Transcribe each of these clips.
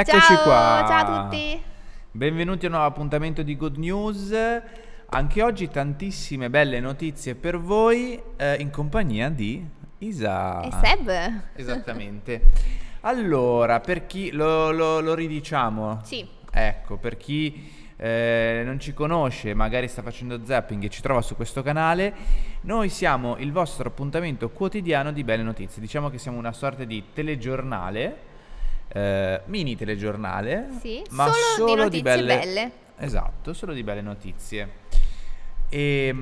Eccoci qua. Ciao a tutti. Benvenuti a un nuovo appuntamento di Good News. Anche oggi tantissime belle notizie per voi in compagnia di Isa e Seb. Esattamente. Allora, per chi lo ridiciamo? Sì. Ecco, per chi non ci conosce, magari sta facendo zapping e ci trova su questo canale, noi siamo il vostro appuntamento quotidiano di belle notizie. Diciamo che siamo una sorta di telegiornale, mini telegiornale, sì, ma solo di notizie belle. Esatto, solo di belle notizie. E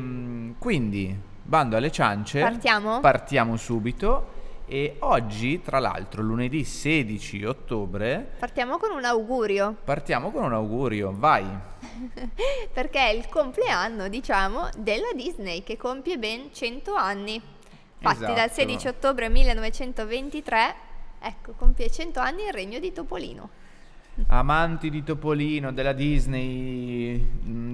quindi, bando alle ciance, partiamo subito. E oggi, tra l'altro, lunedì 16 ottobre... Partiamo con un augurio, vai! Perché è il compleanno, diciamo, della Disney, che compie ben 100 anni. Infatti, esatto, dal 16 ottobre 1923, ecco, compie 100 anni il regno di Topolino. Amanti di Topolino, della Disney,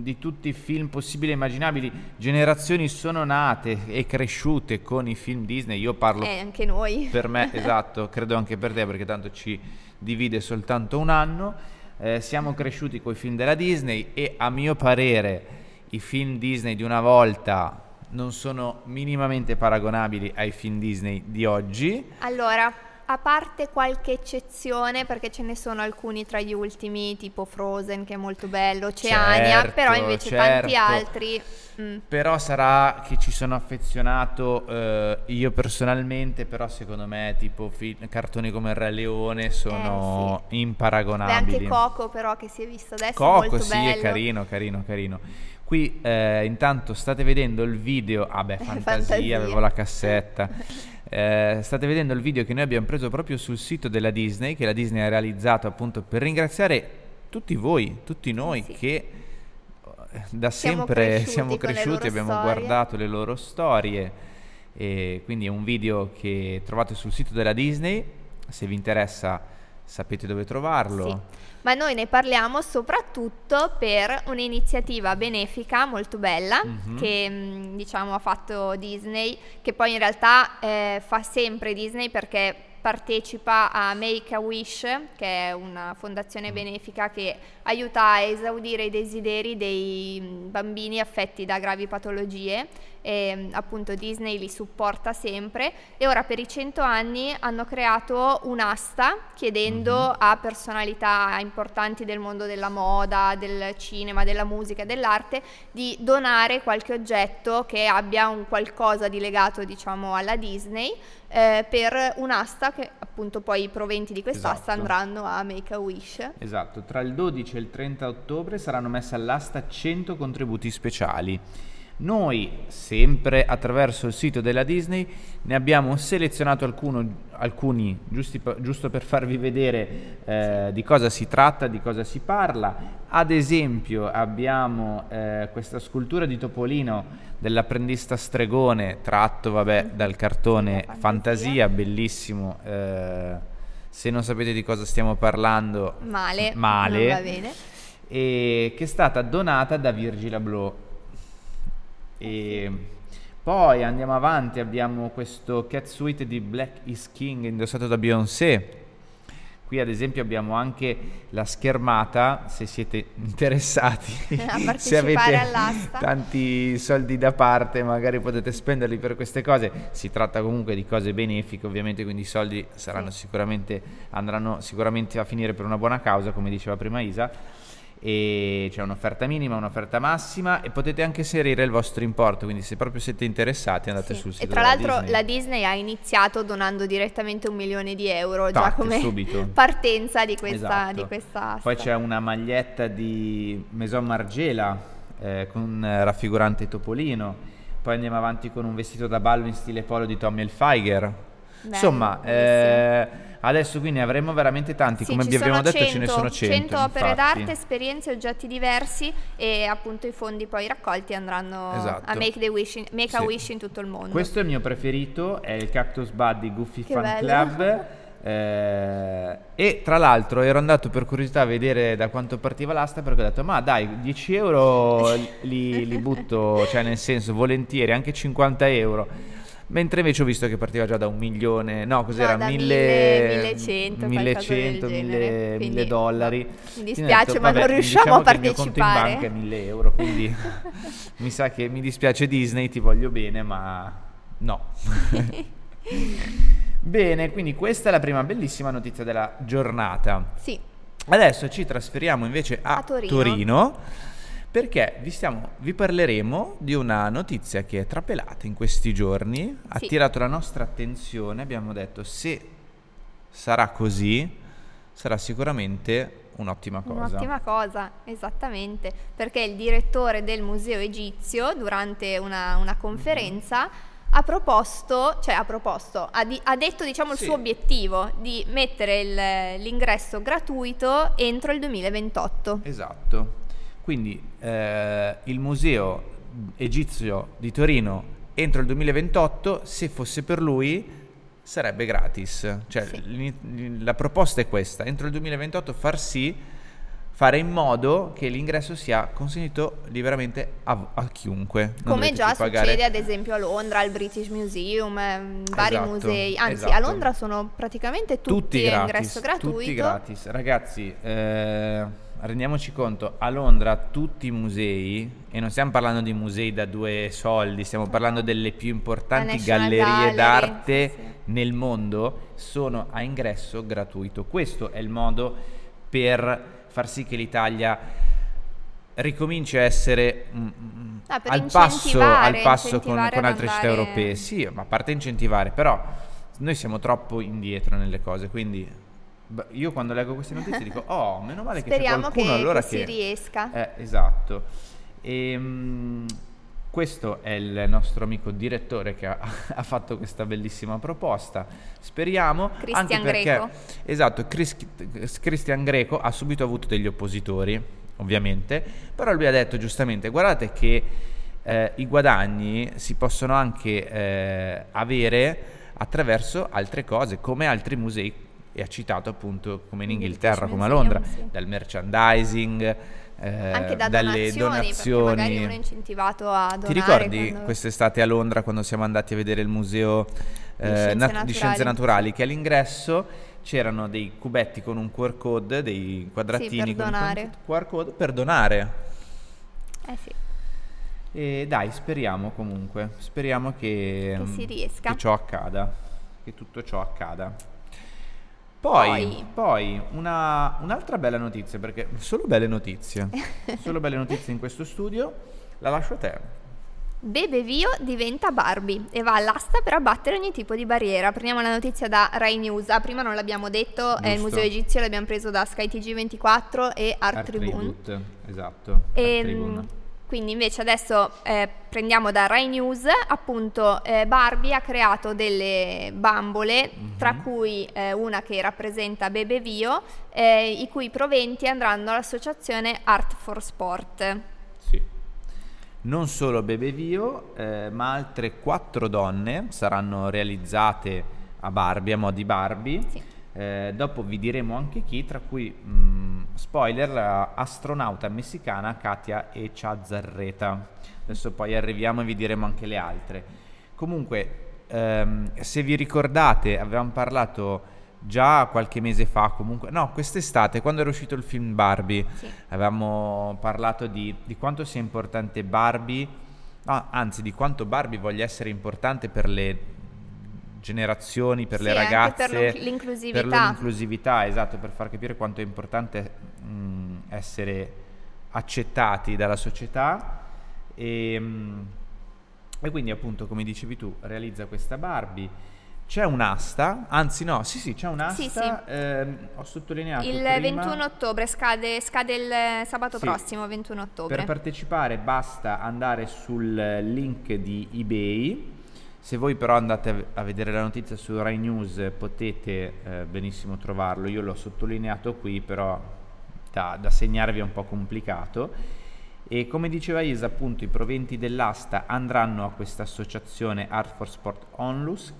di tutti i film possibili e immaginabili, generazioni sono nate e cresciute con i film Disney. Io parlo anche noi. Per me, esatto, credo anche per te, perché tanto ci divide soltanto un anno. Siamo cresciuti con i film della Disney e a mio parere i film Disney di una volta non sono minimamente paragonabili ai film Disney di oggi. Allora, a parte qualche eccezione, perché ce ne sono alcuni tra gli ultimi, tipo Frozen, che è molto bello, Oceania, certo, però invece tanti altri. Però sarà che ci sono affezionato io personalmente, però secondo me tipo cartoni come il Re Leone sono sì, imparagonabili. Beh, anche Coco però, che si è visto adesso, Coco, è molto bello. Coco sì, è carino. Qui intanto state vedendo il video, Fantasia, avevo la cassetta. State vedendo il video che noi abbiamo preso proprio sul sito della Disney, che la Disney ha realizzato appunto per ringraziare tutti voi, tutti noi, sì, che da sempre siamo cresciuti, abbiamo guardato le loro storie. E quindi è un video che trovate sul sito della Disney, se vi interessa sapete dove trovarlo. Sì. Ma noi ne parliamo soprattutto per un'iniziativa benefica molto bella, mm-hmm, che diciamo ha fatto Disney, che poi in realtà fa sempre Disney, perché partecipa a Make-A-Wish, che è una fondazione benefica che aiuta a esaudire i desideri dei bambini affetti da gravi patologie, e appunto Disney li supporta sempre, e ora per i 100 anni hanno creato un'asta chiedendo a personalità importanti del mondo della moda, del cinema, della musica, dell'arte, di donare qualche oggetto che abbia un qualcosa di legato, diciamo, alla Disney, per un'asta che appunto poi i proventi di quest'asta, esatto, andranno a Make-A-Wish. Esatto, tra il 12 e il 30 ottobre saranno messe all'asta 100 contributi speciali. Noi, sempre attraverso il sito della Disney, ne abbiamo selezionato alcuni giusto per farvi vedere di cosa si tratta, di cosa si parla. Ad esempio abbiamo questa scultura di Topolino dell'apprendista stregone, tratto dal cartone Fantasia, bellissimo. Se non sapete di cosa stiamo parlando, male. Non va bene. E che è stata donata da Virgil Abloh. E poi andiamo avanti, abbiamo questo catsuit di Black Is King indossato da Beyoncé. Qui ad esempio abbiamo anche la schermata, se siete interessati, se avete all'asta, tanti soldi da parte magari potete spenderli per queste cose. Si tratta comunque di cose benefiche ovviamente, quindi i soldi saranno andranno sicuramente a finire per una buona causa, come diceva prima Isa. E c'è un'offerta minima, un'offerta massima, e potete anche inserire il vostro importo, quindi se proprio siete interessati andate sul sito. E tra l'altro Disney. La Disney ha iniziato donando direttamente 1 milione di euro, già come subito, partenza di questa, esatto, di questa. Poi c'è una maglietta di Maison Margiela con raffigurante Topolino. Poi andiamo avanti con un vestito da ballo in stile polo di Tommy Elfiger. Insomma, adesso quindi avremo veramente tanti, sì, come vi abbiamo detto 100, ce ne sono 100 opere d'arte, esperienze, oggetti diversi, e appunto i fondi poi raccolti andranno, esatto, a Make-A-Wish in tutto il mondo. Questo è il mio preferito, è il Cactus Buddy Goofy che Fan bello. Club. E tra l'altro ero andato per curiosità a vedere da quanto partiva l'asta, perché ho detto ma dai, 10 euro li butto, cioè nel senso volentieri, anche 50 euro. Mentre invece ho visto che partiva già da 1 milione, no, cos'era? No, 1.100, $1.000. Mi dispiace, detto, ma non riusciamo a partecipare. Il mio conto in banca è €1.000, quindi mi sa che mi dispiace Disney, ti voglio bene, ma no. Bene, quindi questa è la prima bellissima notizia della giornata. Sì. Adesso ci trasferiamo invece a Torino. Perché vi parleremo di una notizia che è trapelata in questi giorni, ha attirato la nostra attenzione, abbiamo detto se sarà così sarà sicuramente un'ottima cosa. Un'ottima cosa, esattamente, perché il direttore del Museo Egizio durante una conferenza ha detto diciamo il suo obiettivo di mettere l'ingresso gratuito entro il 2028. Esatto. Quindi il Museo Egizio di Torino entro il 2028, se fosse per lui, sarebbe gratis. Cioè, la proposta è questa, entro il 2028 fare in modo che l'ingresso sia consentito liberamente a chiunque. Non come già succede ad esempio a Londra, al British Museum, vari musei. Anzi, a Londra sono praticamente tutti gratis, ingresso gratuito. Tutti gratis. Ragazzi... rendiamoci conto, a Londra tutti i musei, e non stiamo parlando di musei da 2 soldi, stiamo parlando delle più importanti gallerie d'arte nel mondo, sono a ingresso gratuito. Questo è il modo per far sì che l'Italia ricominci a essere al passo con altre città europee. Sì, ma a parte incentivare, però noi siamo troppo indietro nelle cose, quindi... Io quando leggo queste notizie dico meno male che speriamo c'è qualcuno che si riesca. Esatto. Questo è il nostro amico direttore che ha fatto questa bellissima proposta. Speriamo. Christian Greco. Esatto, Christian Greco ha subito avuto degli oppositori, ovviamente, però lui ha detto giustamente, guardate che i guadagni si possono anche avere attraverso altre cose, come altri musei. E ha citato appunto come in Inghilterra, come a Londra, dal merchandising, anche dalle donazioni, perché magari uno è incentivato a donare. Ti ricordi quest'estate a Londra quando siamo andati a vedere il museo di scienze naturali, che all'ingresso c'erano dei cubetti con un QR code, dei quadratini per donare. Con un QR code per donare. E dai, speriamo che si riesca, che ciò accada, che tutto ciò accada. Poi un'altra bella notizia, perché solo belle notizie in questo studio, la lascio a te. Bebe Vio diventa Barbie e va all'asta per abbattere ogni tipo di barriera. Prendiamo la notizia da Rai News, prima non l'abbiamo detto, giusto. È il Museo Egizio, l'abbiamo preso da Sky TG24 e Art Tribune. Esatto, Art Tribune. Quindi invece adesso prendiamo da Rai News, appunto Barbie ha creato delle bambole, tra cui una che rappresenta Bebe Vio, i cui proventi andranno all'associazione Art for Sport. Sì, non solo Bebe Vio, ma altre 4 donne saranno realizzate a Barbie, a mo' di Barbie. Sì. Dopo vi diremo anche chi, tra cui spoiler, la astronauta messicana Katya Echazarreta. Adesso poi arriviamo e vi diremo anche le altre. Comunque se vi ricordate avevamo parlato già qualche mese fa, quest'estate, quando era uscito il film Barbie, avevamo parlato di quanto sia importante Barbie, di quanto Barbie voglia essere importante per le generazioni, per le ragazze, anche per l'inclusività, esatto, per far capire quanto è importante essere accettati dalla società e quindi appunto, come dicevi tu, realizza questa Barbie. C'è un'asta. Ho sottolineato il prima. 21 ottobre scade il sabato prossimo, 21 ottobre. Per partecipare basta andare sul link di eBay. Se voi però andate a vedere la notizia su Rai News potete benissimo trovarlo, io l'ho sottolineato qui, però da segnarvi è un po' complicato. E come diceva Isa, appunto, i proventi dell'asta andranno a questa associazione Art for Sport Onlus,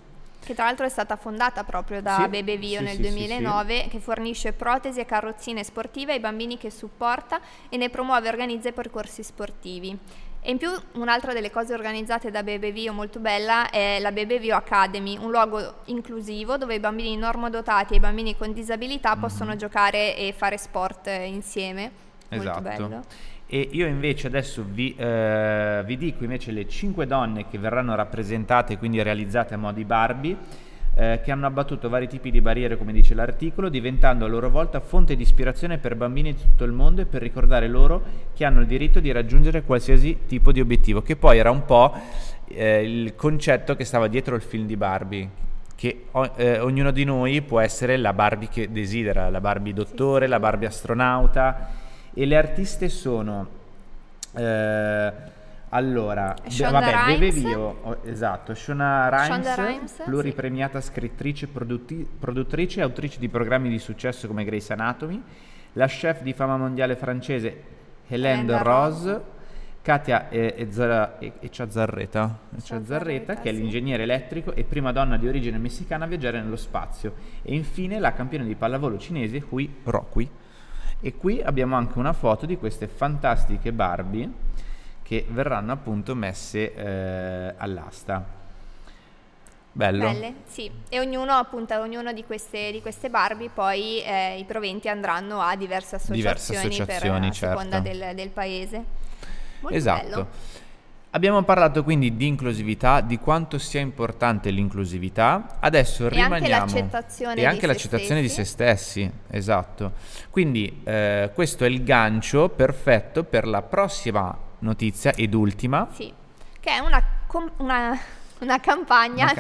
che tra l'altro è stata fondata proprio da Bebe Vio nel 2009, che fornisce protesi e carrozzine sportive ai bambini che supporta e ne promuove e organizza i percorsi sportivi. E in più un'altra delle cose organizzate da Bebe Vio molto bella è la Bebe Vio Academy, un luogo inclusivo dove i bambini normodotati e i bambini con disabilità possono giocare e fare sport insieme. Esatto. Molto bello. E io invece adesso vi dico invece le 5 donne che verranno rappresentate, quindi realizzate a mo' di Barbie, che hanno abbattuto vari tipi di barriere, come dice l'articolo, diventando a loro volta fonte di ispirazione per bambini di tutto il mondo e per ricordare loro che hanno il diritto di raggiungere qualsiasi tipo di obiettivo, che poi era un po' il concetto che stava dietro il film di Barbie, che ognuno di noi può essere la Barbie che desidera, la Barbie dottore, la Barbie astronauta. E le artiste sono Bebe Vio, esatto, Shonda Rhimes, pluripremiata scrittrice, produttrice e autrice di programmi di successo come Grey's Anatomy, la chef di fama mondiale francese Hélène Rose, Katya Echazarreta, che è l'ingegnere elettrico e prima donna di origine messicana a viaggiare nello spazio, e infine la campione di pallavolo cinese Hui Roqui. E qui abbiamo anche una foto di queste fantastiche Barbie che verranno appunto messe all'asta. Bello. Belle, sì. E ognuno di queste Barbie poi i proventi andranno a diverse associazioni certo, a seconda del paese. Molto esatto. Bello. Abbiamo parlato quindi di inclusività, di quanto sia importante l'inclusività. Adesso rimaniamo... E anche l'accettazione di se stessi. Esatto. Quindi questo è il gancio perfetto per la prossima notizia ed ultima, sì, che è una campagna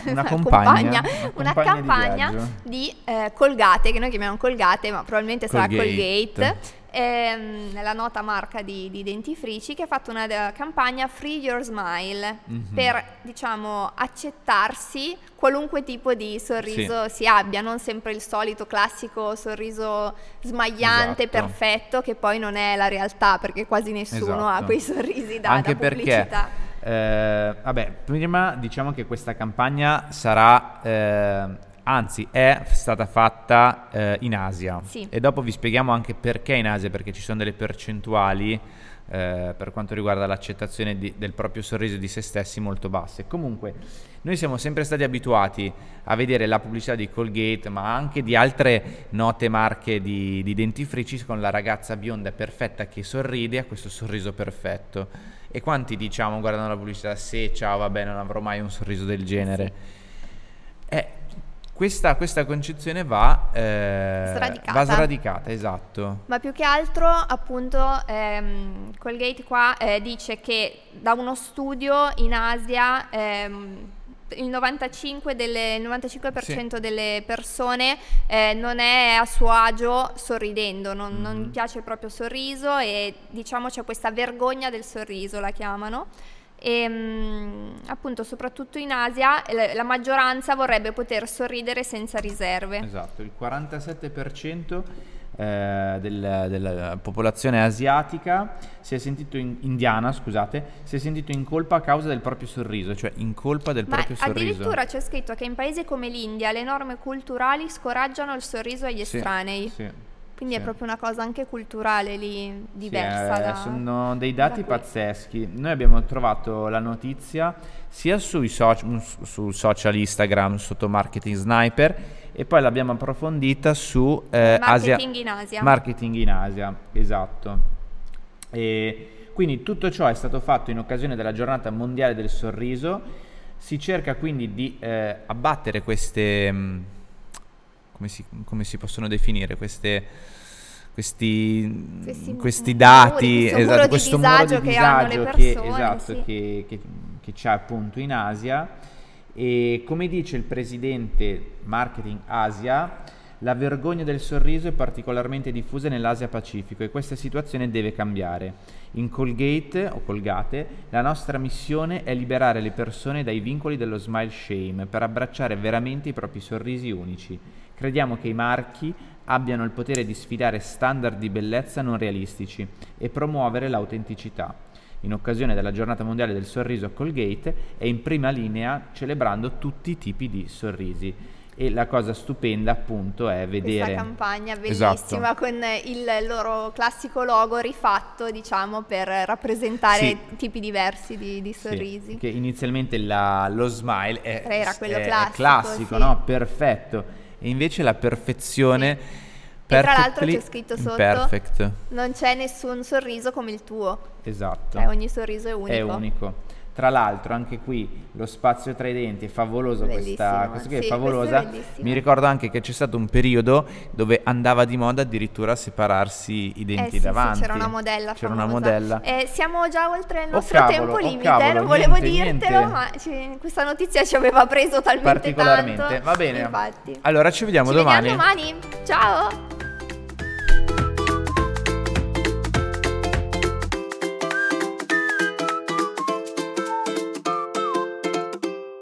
di Colgate, che noi chiamiamo Colgate ma probabilmente sarà Colgate. La nota marca di dentifrici, che ha fatto una campagna Free Your Smile per, diciamo, accettarsi qualunque tipo di sorriso si abbia, non sempre il solito classico sorriso smagliante, perfetto, che poi non è la realtà, perché quasi nessuno ha quei sorrisi da pubblicità. Prima diciamo che questa campagna sarà... Anzi, è stata fatta in Asia e dopo vi spieghiamo anche perché in Asia, perché ci sono delle percentuali per quanto riguarda l'accettazione del proprio sorriso di se stessi molto basse. Comunque, noi siamo sempre stati abituati a vedere la pubblicità di Colgate, ma anche di altre note marche di dentifrici, con la ragazza bionda perfetta che sorride, ha questo sorriso perfetto. E quanti diciamo guardando la pubblicità, se ciao vabbè non avrò mai un sorriso del genere. Questa concezione va sradicata, esatto. Ma più che altro, appunto, Colgate qua dice che da uno studio in Asia il 95% delle persone non è a suo agio sorridendo, non piace il proprio sorriso e diciamo c'è questa vergogna del sorriso, la chiamano. E appunto soprattutto in Asia la maggioranza vorrebbe poter sorridere senza riserve. Esatto, il 47% della popolazione asiatica si è sentito in colpa a causa del proprio sorriso, cioè in colpa del proprio sorriso. Ma addirittura c'è scritto che in paesi come l'India le norme culturali scoraggiano il sorriso agli estranei. Sì. Quindi è proprio una cosa anche culturale lì, diversa. Sono dei dati pazzeschi. Noi abbiamo trovato la notizia sia sul social Instagram sotto Marketing Sniper e poi l'abbiamo approfondita su Marketing in Asia, esatto. E quindi tutto ciò è stato fatto in occasione della Giornata Mondiale del Sorriso. Si cerca quindi di abbattere queste... Come si possono definire questi dati, questo muro di disagio che hanno le persone, che c'è appunto in Asia. E come dice il presidente Marketing Asia, la vergogna del sorriso è particolarmente diffusa nell'Asia Pacifico e questa situazione deve cambiare. In Colgate, la nostra missione è liberare le persone dai vincoli dello smile shame per abbracciare veramente i propri sorrisi unici. Crediamo che i marchi abbiano il potere di sfidare standard di bellezza non realistici e promuovere l'autenticità. In occasione della Giornata Mondiale del Sorriso, Colgate è in prima linea celebrando tutti i tipi di sorrisi. e la cosa stupenda appunto è vedere questa campagna bellissima, esatto, con il loro classico logo rifatto, diciamo, per rappresentare tipi diversi di sorrisi, che inizialmente lo smile era quello classico no? Perfetto, e invece la perfezione e tra l'altro c'è scritto sotto perfect. Non c'è nessun sorriso come il tuo, esatto, cioè, ogni sorriso è unico, è unico. Tra l'altro anche qui lo spazio tra i denti è favoloso, questa qui è favolosa. Mi ricordo anche che c'è stato un periodo dove andava di moda addirittura separarsi i denti davanti. Sì, c'era una modella siamo già oltre il nostro tempo limite, non volevo dirtelo, ma questa notizia ci aveva preso talmente particolarmente tanto. Va bene. Infatti. Allora ci vediamo domani. Ciao.